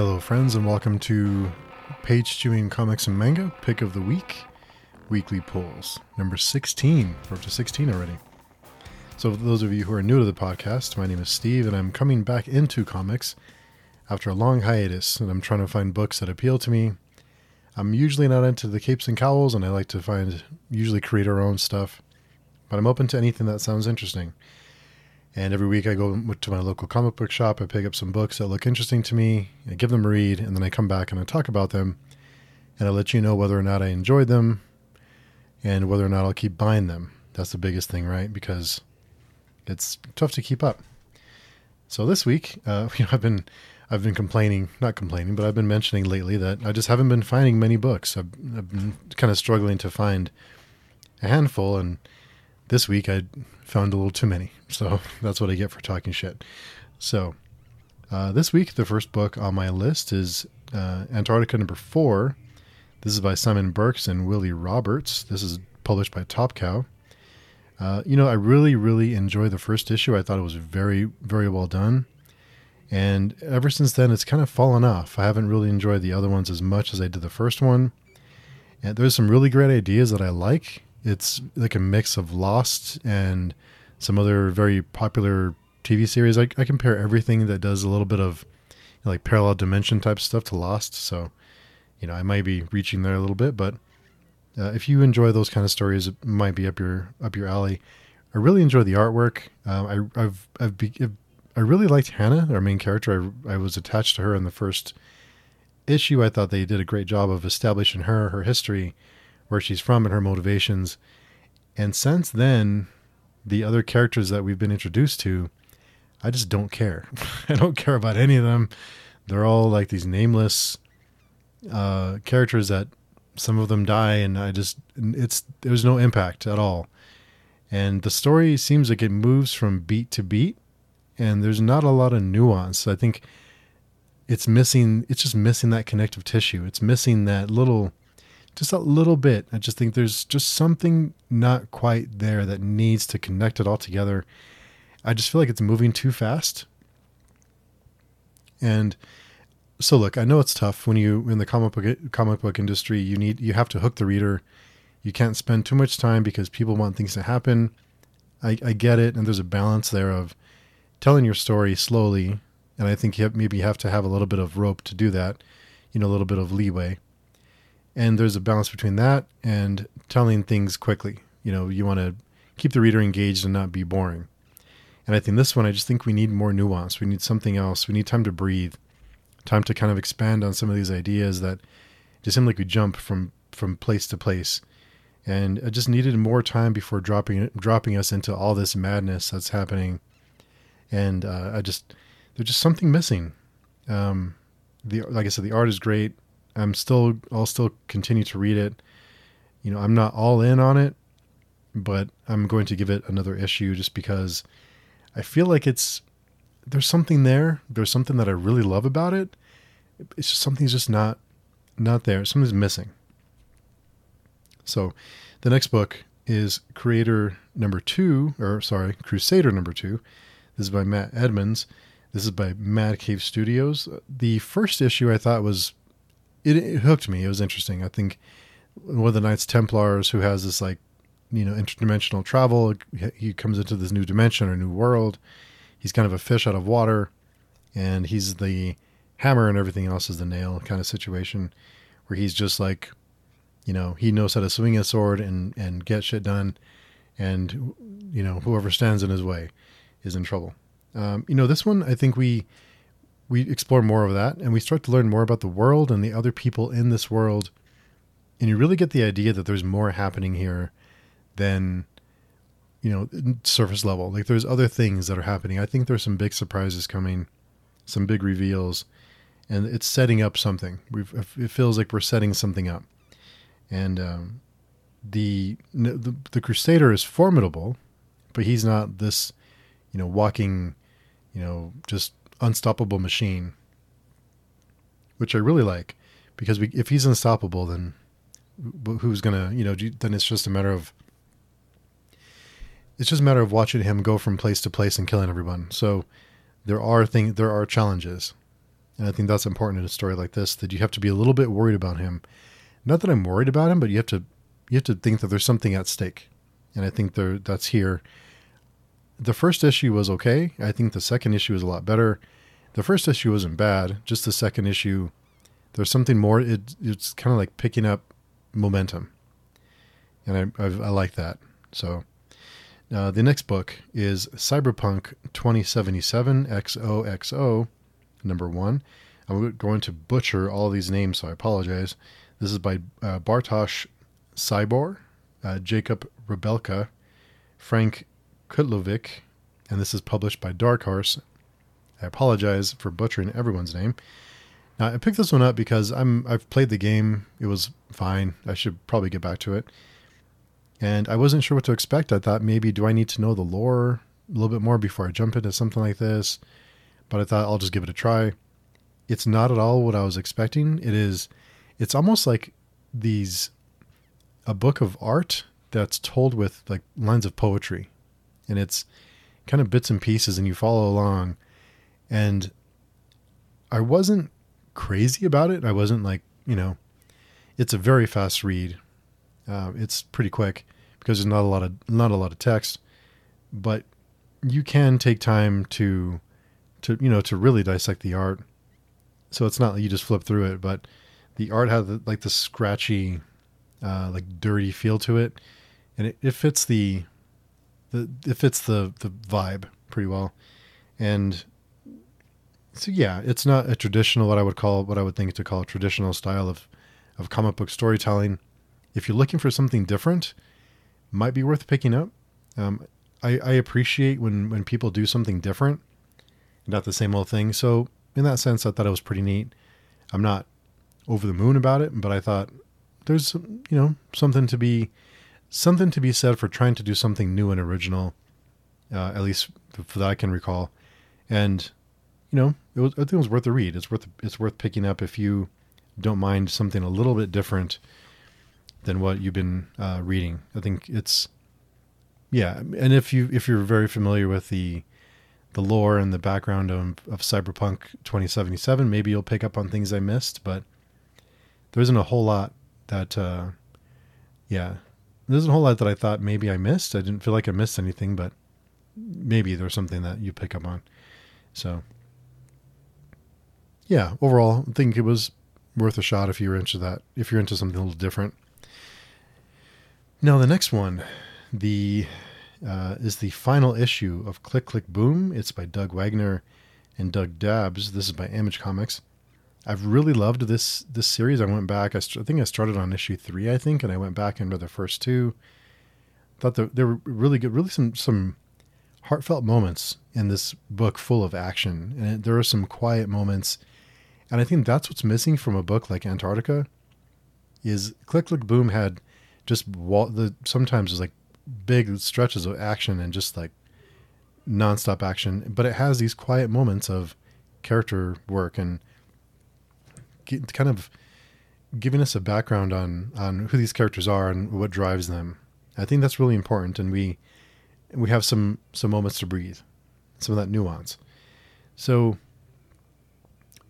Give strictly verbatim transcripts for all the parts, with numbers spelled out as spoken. Hello, friends, and welcome to Page Chewing Comics and Manga, Pick of the Week, Weekly Polls, number sixteen. We're up to sixteen already. So for those of you who are new to the podcast, my name is Steve, and I'm coming back into comics after a long hiatus, and I'm trying to find books that appeal to me. I'm usually not into the capes and cowls, and I like to find, usually create our own stuff, but I'm open to anything that sounds interesting. And every week I go to my local comic book shop, I pick up some books that look interesting to me, I give them a read, and then I come back and I talk about them, and I let you know whether or not I enjoyed them, and whether or not I'll keep buying them. That's the biggest thing, right? Because it's tough to keep up. So this week, uh, you know, I've been, I've been complaining, not complaining, but I've been mentioning lately that I just haven't been finding many books. I've, I've been kind of struggling to find a handful, and this week I found a little too many. So that's what I get for talking shit. So uh, this week, the first book on my list is uh, Antarctica number four. This is by Simon Burks and Willie Roberts. This is published by Top Cow. Uh, you know, I really, really enjoyed the first issue. I thought it was very, very well done. And ever since then, it's kind of fallen off. I haven't really enjoyed the other ones as much as I did the first one. And there's some really great ideas that I like. It's like a mix of Lost and some other very popular T V series. I, I compare everything that does a little bit of, you know, like parallel dimension type stuff to Lost. So, you know, I might be reaching there a little bit, but uh, if you enjoy those kind of stories, it might be up your up your alley. I really enjoy the artwork. Uh, I I've I've, be, I've I really liked Hannah, our main character. I I was attached to her in the first issue. I thought they did a great job of establishing her, her history, where she's from, and her motivations. And since then, the other characters that we've been introduced to, I just don't care. I don't care about any of them. They're all like these nameless uh, characters that some of them die, and I just, it's, there's no impact at all. And the story seems like it moves from beat to beat, and there's not a lot of nuance. I think it's missing, it's just missing that connective tissue. It's missing that little, just a little bit. I just think there's just something not quite there that needs to connect it all together. I just feel like it's moving too fast. And so look, I know it's tough when you, in the comic book, comic book industry, you need, you have to hook the reader. You can't spend too much time because people want things to happen. I, I get it. And there's a balance there of telling your story slowly. And I think you have, maybe you have to have a little bit of rope to do that, you know, a little bit of leeway. And there's a balance between that and telling things quickly. You know, you want to keep the reader engaged and not be boring. And I think this one, I just think we need more nuance. We need something else. We need time to breathe, time to kind of expand on some of these ideas that just seem like we jump from, from place to place. And I just needed more time before dropping, dropping us into all this madness that's happening. And uh, I just, there's just something missing. Um, the, like I said, the art is great. I'm still, I'll still continue to read it. You know, I'm not all in on it, but I'm going to give it another issue just because I feel like it's, there's something there. There's something that I really love about it. It's just something's just not, not there. Something's missing. So the next book is Creator number two, or sorry, Crusader number two. This is by Matt Edmonds. This is by Mad Cave Studios. The first issue I thought was, It, it hooked me. It was interesting. I think one of the Knights Templars who has this, like, you know, interdimensional travel, he comes into this new dimension or new world. He's kind of a fish out of water, and he's the hammer and everything else is the nail kind of situation where he's just like, you know, he knows how to swing a sword and, and get shit done. And, you know, whoever stands in his way is in trouble. Um, you know, this one, I think we, we explore more of that, and we start to learn more about the world and the other people in this world. And you really get the idea that there's more happening here than, you know, surface level. Like, there's other things that are happening. I think there's some big surprises coming, some big reveals, and it's setting up something. We've, it feels like we're setting something up. And um, the, the the Crusader is formidable, but he's not this, you know, walking, you know, just unstoppable machine, which I really like, because we, if he's unstoppable, then who's gonna, you know, then it's just a matter of, it's just a matter of watching him go from place to place and killing everyone. So there are things, there are challenges, And I think that's important in a story like this, that you have to be a little bit worried about him. Not that I'm worried about him, but you have to you have to think that there's something at stake. And I think there that's here. The first issue was okay. I think the second issue is a lot better. The first issue wasn't bad. Just the second issue, there's something more. It, it's kind of like picking up momentum. And I, I, I like that. So uh, the next book is Cyberpunk twenty seventy-seven X O X O, number one. I'm going to butcher all these names, so I apologize. This is by uh, Bartosz Cybor, uh, Jacob Rebelka, Frank Kutlovic, and this is published by Dark Horse. I apologize for butchering everyone's name. Now, I picked this one up because I'm, I've played the game. It was fine. I should probably get back to it. And I wasn't sure what to expect. I thought maybe, do I need to know the lore a little bit more before I jump into something like this? But I thought I'll just give it a try. It's not at all what I was expecting. It is, it's almost like these, a book of art that's told with like lines of poetry. And it's kind of bits and pieces and you follow along. And I wasn't crazy about it. I wasn't like, you know, it's a very fast read. Uh, it's pretty quick because there's not a lot of, not a lot of text, but you can take time to, to, you know, to really dissect the art. So it's not like you just flip through it, but the art had like the scratchy, uh, like dirty feel to it. And it, it fits the, the, it fits the, the vibe pretty well. And so, yeah, it's not a traditional, what I would call, what I would think to call a traditional style of, of comic book storytelling. If you're looking for something different, might be worth picking up. Um, I, I appreciate when, when people do something different, not the same old thing. So in that sense, I thought it was pretty neat. I'm not over the moon about it, but I thought there's, you know, something to be, something to be said for trying to do something new and original, uh, at least that I can recall. And, you know, it was, I think it was worth a read. It's worth, it's worth picking up if you don't mind something a little bit different than what you've been uh, reading. I think it's, yeah. And if you, if you're very familiar with the, the lore and the background of, of Cyberpunk twenty seventy-seven, maybe you'll pick up on things I missed, but there isn't a whole lot that, uh, yeah, there isn't a whole lot that I thought maybe I missed. I didn't feel like I missed anything, but maybe there's something that you pick up on. So yeah, overall, I think it was worth a shot if you're into that, if you're into something a little different. Now the next one, the uh, is the final issue of Klik Klik Boom. It's by Doug Wagner and Doug Dabbs. This is by Image Comics. I've really loved this this series. I went back. I, st- I think I started on issue three, I think, and I went back into the first two. Thought there there were really good, really some some heartfelt moments in this book, full of action, and there are some quiet moments. And I think that's what's missing from a book like Antarctica. Is Klik Klik Boom had just wall, the sometimes it's like big stretches of action and just like nonstop action, but it has these quiet moments of character work and get, kind of giving us a background on, on who these characters are and what drives them. I think that's really important. And we, we have some, some moments to breathe, some of that nuance. So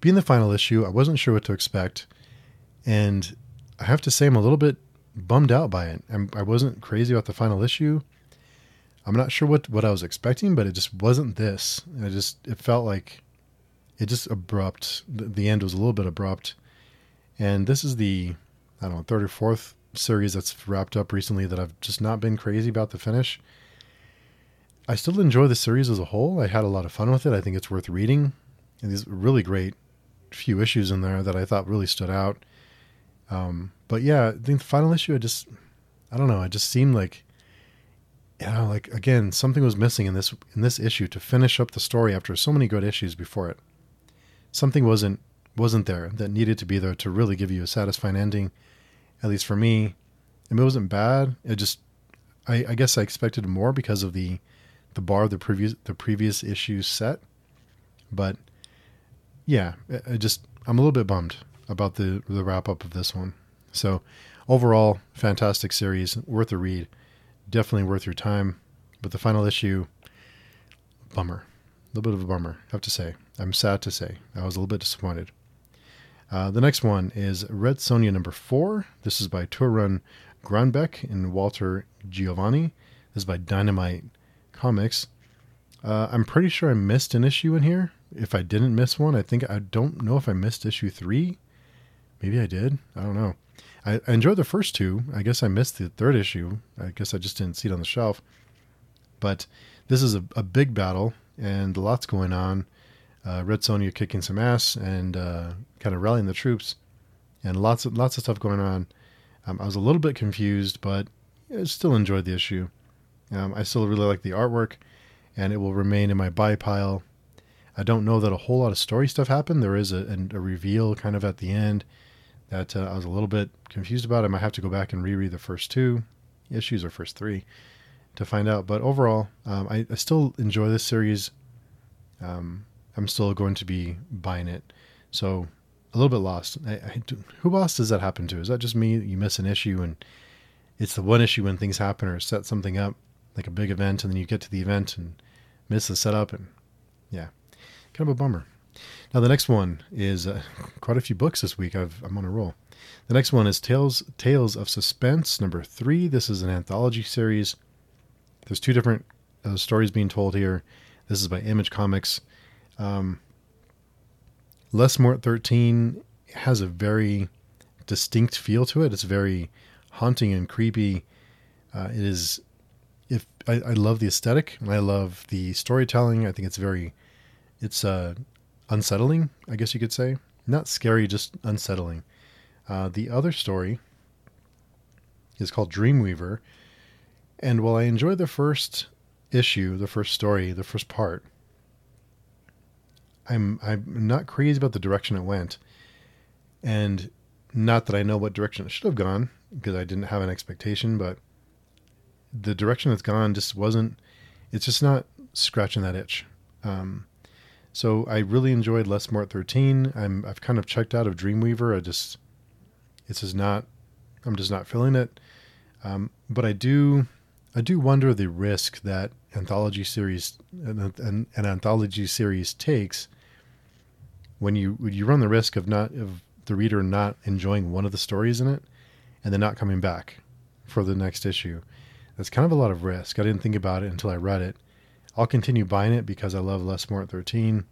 being the final issue, I wasn't sure what to expect. And I have to say, I'm a little bit bummed out by it. I'm, I wasn't crazy about the final issue. I'm not sure what, what I was expecting, but it just wasn't this. And I just, it felt like it just abrupt. The, the end was a little bit abrupt. And this is the, I don't know, third or fourth series that's wrapped up recently that I've just not been crazy about the finish. I still enjoy the series as a whole. I had a lot of fun with it. I think it's worth reading. And there's really great few issues in there that I thought really stood out. Um, But yeah, I think the final issue, I just, I don't know. It just seemed like, you know, like again, something was missing in this, in this issue to finish up the story after so many good issues before it. Something wasn't, wasn't there that needed to be there to really give you a satisfying ending. At least for me, I mean, it wasn't bad. It just, I, I guess I expected more because of the, the bar, the previous, the previous issue set. But yeah, I just, I'm a little bit bummed about the, the wrap up of this one. So overall, fantastic series, worth a read, definitely worth your time. But the final issue, bummer. little bit of a bummer, I have to say. I'm sad to say. I was a little bit disappointed. Uh, the next one is Red Sonja number four. This is by Torun Granbeck and Walter Giovanni. This is by Dynamite Comics. Uh, I'm pretty sure I missed an issue in here. If I didn't miss one, I think I don't know if I missed issue three. Maybe I did. I don't know. I, I enjoyed the first two. I guess I missed the third issue. I guess I just didn't see it on the shelf. But this is a, a big battle and lots going on. Uh, Red Sonja kicking some ass and uh, kind of rallying the troops, and lots of lots of stuff going on. Um, I was a little bit confused, but I still enjoyed the issue. Um, I still really like the artwork, and it will remain in my buy pile. I don't know that a whole lot of story stuff happened. There is a, a reveal kind of at the end that uh, I was a little bit confused about. I might have to go back and reread the first two issues or first three to find out. But overall, um, I, I still enjoy this series. Um, I'm still going to be buying it. So a little bit lost. I, I do, who else does that happen to? Is that just me? You miss an issue and it's the one issue when things happen or set something up like a big event, and then you get to the event and miss the setup, and yeah, kind of a bummer. Now the next one is uh, quite a few books this week. I've, I'm on a roll. The next one is Tales Tales of Syzpense number three. This is an anthology series. There's two different uh, stories being told here. This is by Image Comics. Um, Less Mort thirteen has a very distinct feel to it. It's very haunting and creepy. Uh, it is. If I, I love the aesthetic and I love the storytelling. I think it's very, it's uh, unsettling, I guess you could say. Not scary, just unsettling. Uh, the other story is called Dreamweaver. And while I enjoyed the first issue, the first story, the first part, I'm I'm not crazy about the direction it went. And not that I know what direction it should have gone, because I didn't have an expectation, but the direction it's gone just wasn't, it's just not scratching that itch. Um, so I really enjoyed Less Mort thirteen. I'm, I've kind of checked out of Dreamweaver. I just, it's just not, I'm just not feeling it. Um, but I do, I do wonder the risk that anthology series, an, an, an anthology series takes when you, when you run the risk of not, of the reader not enjoying one of the stories in it and then not coming back for the next issue. That's kind of a lot of risk. I didn't think about it until I read it. I'll continue buying it because I love Less Mort thirteen,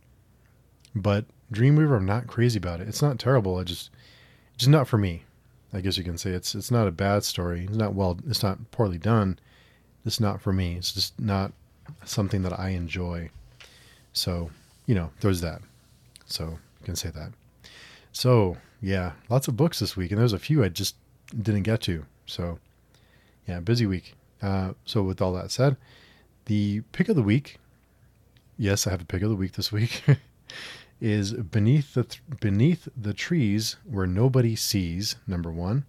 but Dreamweaver, I'm not crazy about it. It's not terrible. I just, it's just not for me. I guess you can say it's, it's not a bad story. It's not well, it's not poorly done. It's not for me. It's just not something that I enjoy. So, you know, there's that. So you can say that. So yeah, lots of books this week, and there's a few I just didn't get to. So yeah, busy week. Uh, so with all that said, the pick of the week, yes, I have a pick of the week this week, is Beneath the Th- Beneath the Trees Where Nobody Sees, number one.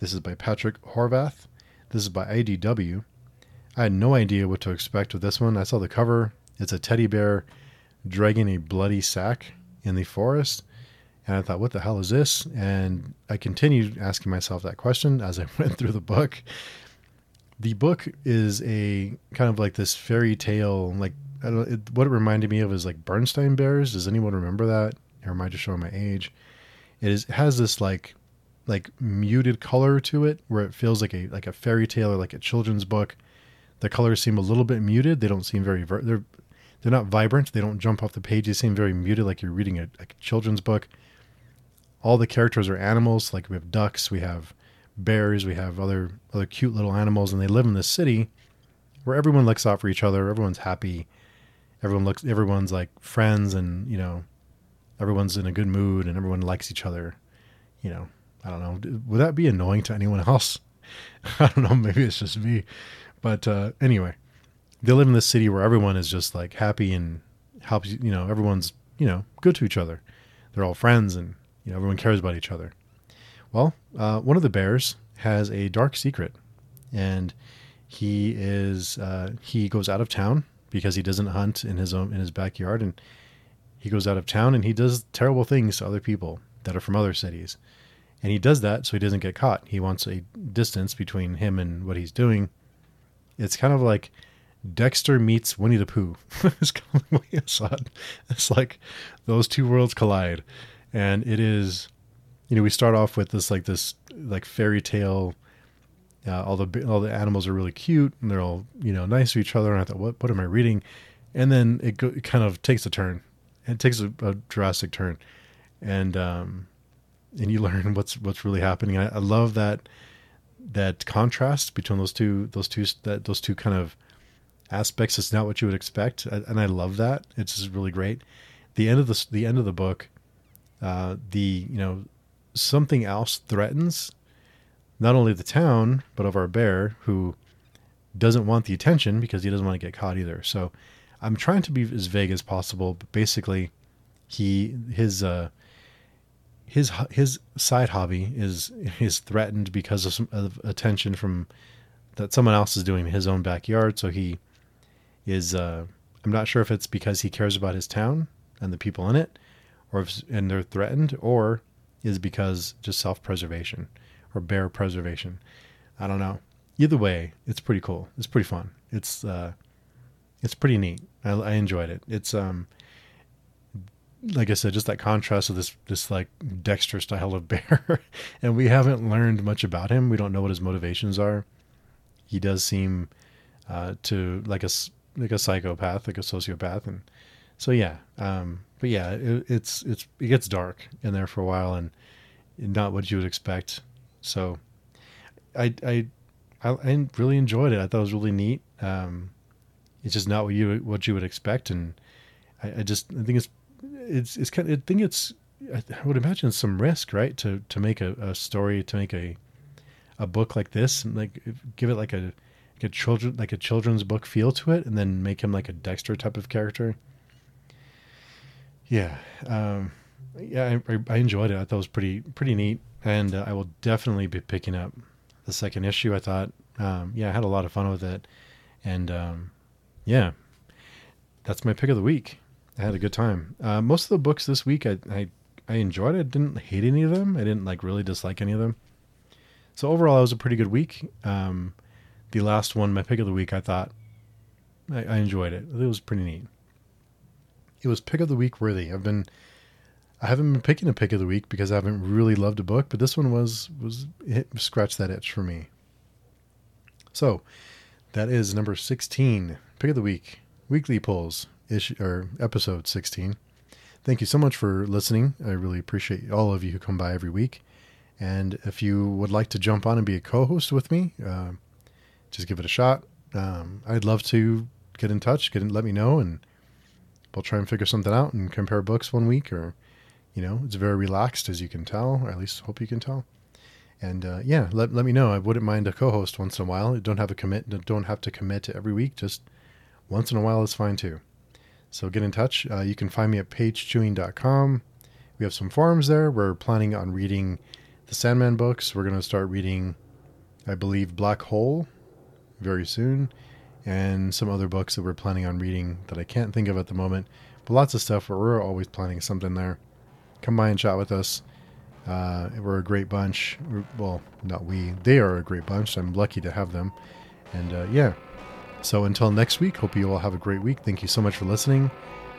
This is by Patrick Horvath. This is by I D W. I had no idea what to expect with this one. I saw the cover. It's a teddy bear dragging a bloody sack in the forest. And I thought, what the hell is this? And I continued asking myself that question as I went through the book. The book is a kind of like this fairy tale, like I don't, it, what it reminded me of is like Berenstain Bears. Does anyone remember that? Or am I just showing my age? It is it has this like like muted color to it, where it feels like a like a fairy tale or like a children's book. The colors seem a little bit muted. They don't seem very ver- they're they're not vibrant. They don't jump off the page. They seem very muted, like you're reading a, a children's book. All the characters are animals. Like we have ducks, we have bears, we have other other cute little animals, and they live in this city where everyone looks out for each other, everyone's happy, everyone looks everyone's like friends, and you know, everyone's in a good mood and everyone likes each other. You know, I don't know, would that be annoying to anyone else? I don't know, maybe it's just me, but uh anyway, they live in this city where everyone is just like happy and helps, you know, everyone's, you know, good to each other, they're all friends, and you know, everyone cares about each other. Well, uh, one of the bears has a dark secret, and he is uh, he goes out of town because he doesn't hunt in his own in his backyard, and he goes out of town and he does terrible things to other people that are from other cities, and he does that so he doesn't get caught. He wants a distance between him and what he's doing. It's kind of like Dexter meets Winnie the Pooh. It's kind of like what I saw. It's like those two worlds collide. And it is, you know, we start off with this, like this, like fairy tale. Uh, all the, all the animals are really cute and they're all, you know, nice to each other. And I thought, what, what am I reading? And then it, go, it kind of takes a turn. It takes a, a drastic turn. And, um, and you learn what's, what's really happening. I, I love that, that contrast between those two, those two, that those two kind of aspects. It's not what you would expect. And I love that. It's just really great. The end of the, the end of the book, uh, the, you know, something else threatens not only the town, but of our bear, who doesn't want the attention because he doesn't want to get caught either. So I'm trying to be as vague as possible, but basically he, his, uh, his, his side hobby is, is threatened because of some of attention from that someone else is doing in his own backyard. So he is, uh, I'm not sure if it's because he cares about his town and the people in it, or if, and they're threatened, or is because just self-preservation or bear preservation. I don't know. Either way, it's pretty cool. It's pretty fun. It's, uh, it's pretty neat. I, I enjoyed it. It's, um, like I said, just that contrast of this, this like Dexter style of bear. And we haven't learned much about him. We don't know what his motivations are. He does seem, uh, to like a, like a psychopath, like a sociopath. And so, yeah. Um, but yeah, it, it's, it's, it gets dark in there for a while and not what you would expect. So I, I, I, I really enjoyed it. I thought it was really neat. Um, it's just not what you, what you would expect. And I, I just, I think it's, it's, it's kind of, I think it's, I would imagine some risk, right? To, to make a, a story, to make a, a book like this and like, give it like a, like a children, like a children's book feel to it. And then make him like a Dexter type of character. Yeah. Um, yeah, I, I enjoyed it. I thought it was pretty, pretty neat. And uh, I will definitely be picking up the second issue. I thought, um, yeah, I had a lot of fun with it. And, um, yeah, that's my pick of the week. I had a good time. Uh, most of the books this week, I, I, I enjoyed it. I didn't hate any of them. I didn't like really dislike any of them. So overall, it was a pretty good week. Um, the last one, my pick of the week, I thought I, I enjoyed it. It was pretty neat. It was pick of the week worthy. I've been, I haven't been picking a pick of the week because I haven't really loved a book, but this one was, was it scratched that itch for me. So that is number sixteen, pick of the week, weekly polls. Issue or episode sixteen. Thank you so much for listening. I really appreciate all of you who come by every week. And if you would like to jump on and be a co-host with me, uh, just give it a shot. Um, I'd love to get in touch. Get in, let me know, and we'll try and figure something out and compare books one week. Or, you know, it's very relaxed, as you can tell, or at least hope you can tell. And uh, yeah, let let me know. I wouldn't mind a co-host once in a while. Don't have a commit. Don't have to commit to every week. Just once in a while is fine too. So get in touch. Uh, you can find me at page chewing dot com. We have some forums there. We're planning on reading the Sandman books. We're going to start reading, I believe, Black Hole very soon, and some other books that we're planning on reading that I can't think of at the moment. But lots of stuff where we're always planning something there. Come by and chat with us. Uh, we're a great bunch. We're, well, not we. They are a great bunch. I'm lucky to have them. And uh, yeah. So until next week, hope you all have a great week. Thank you so much for listening,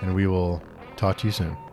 and we will talk to you soon.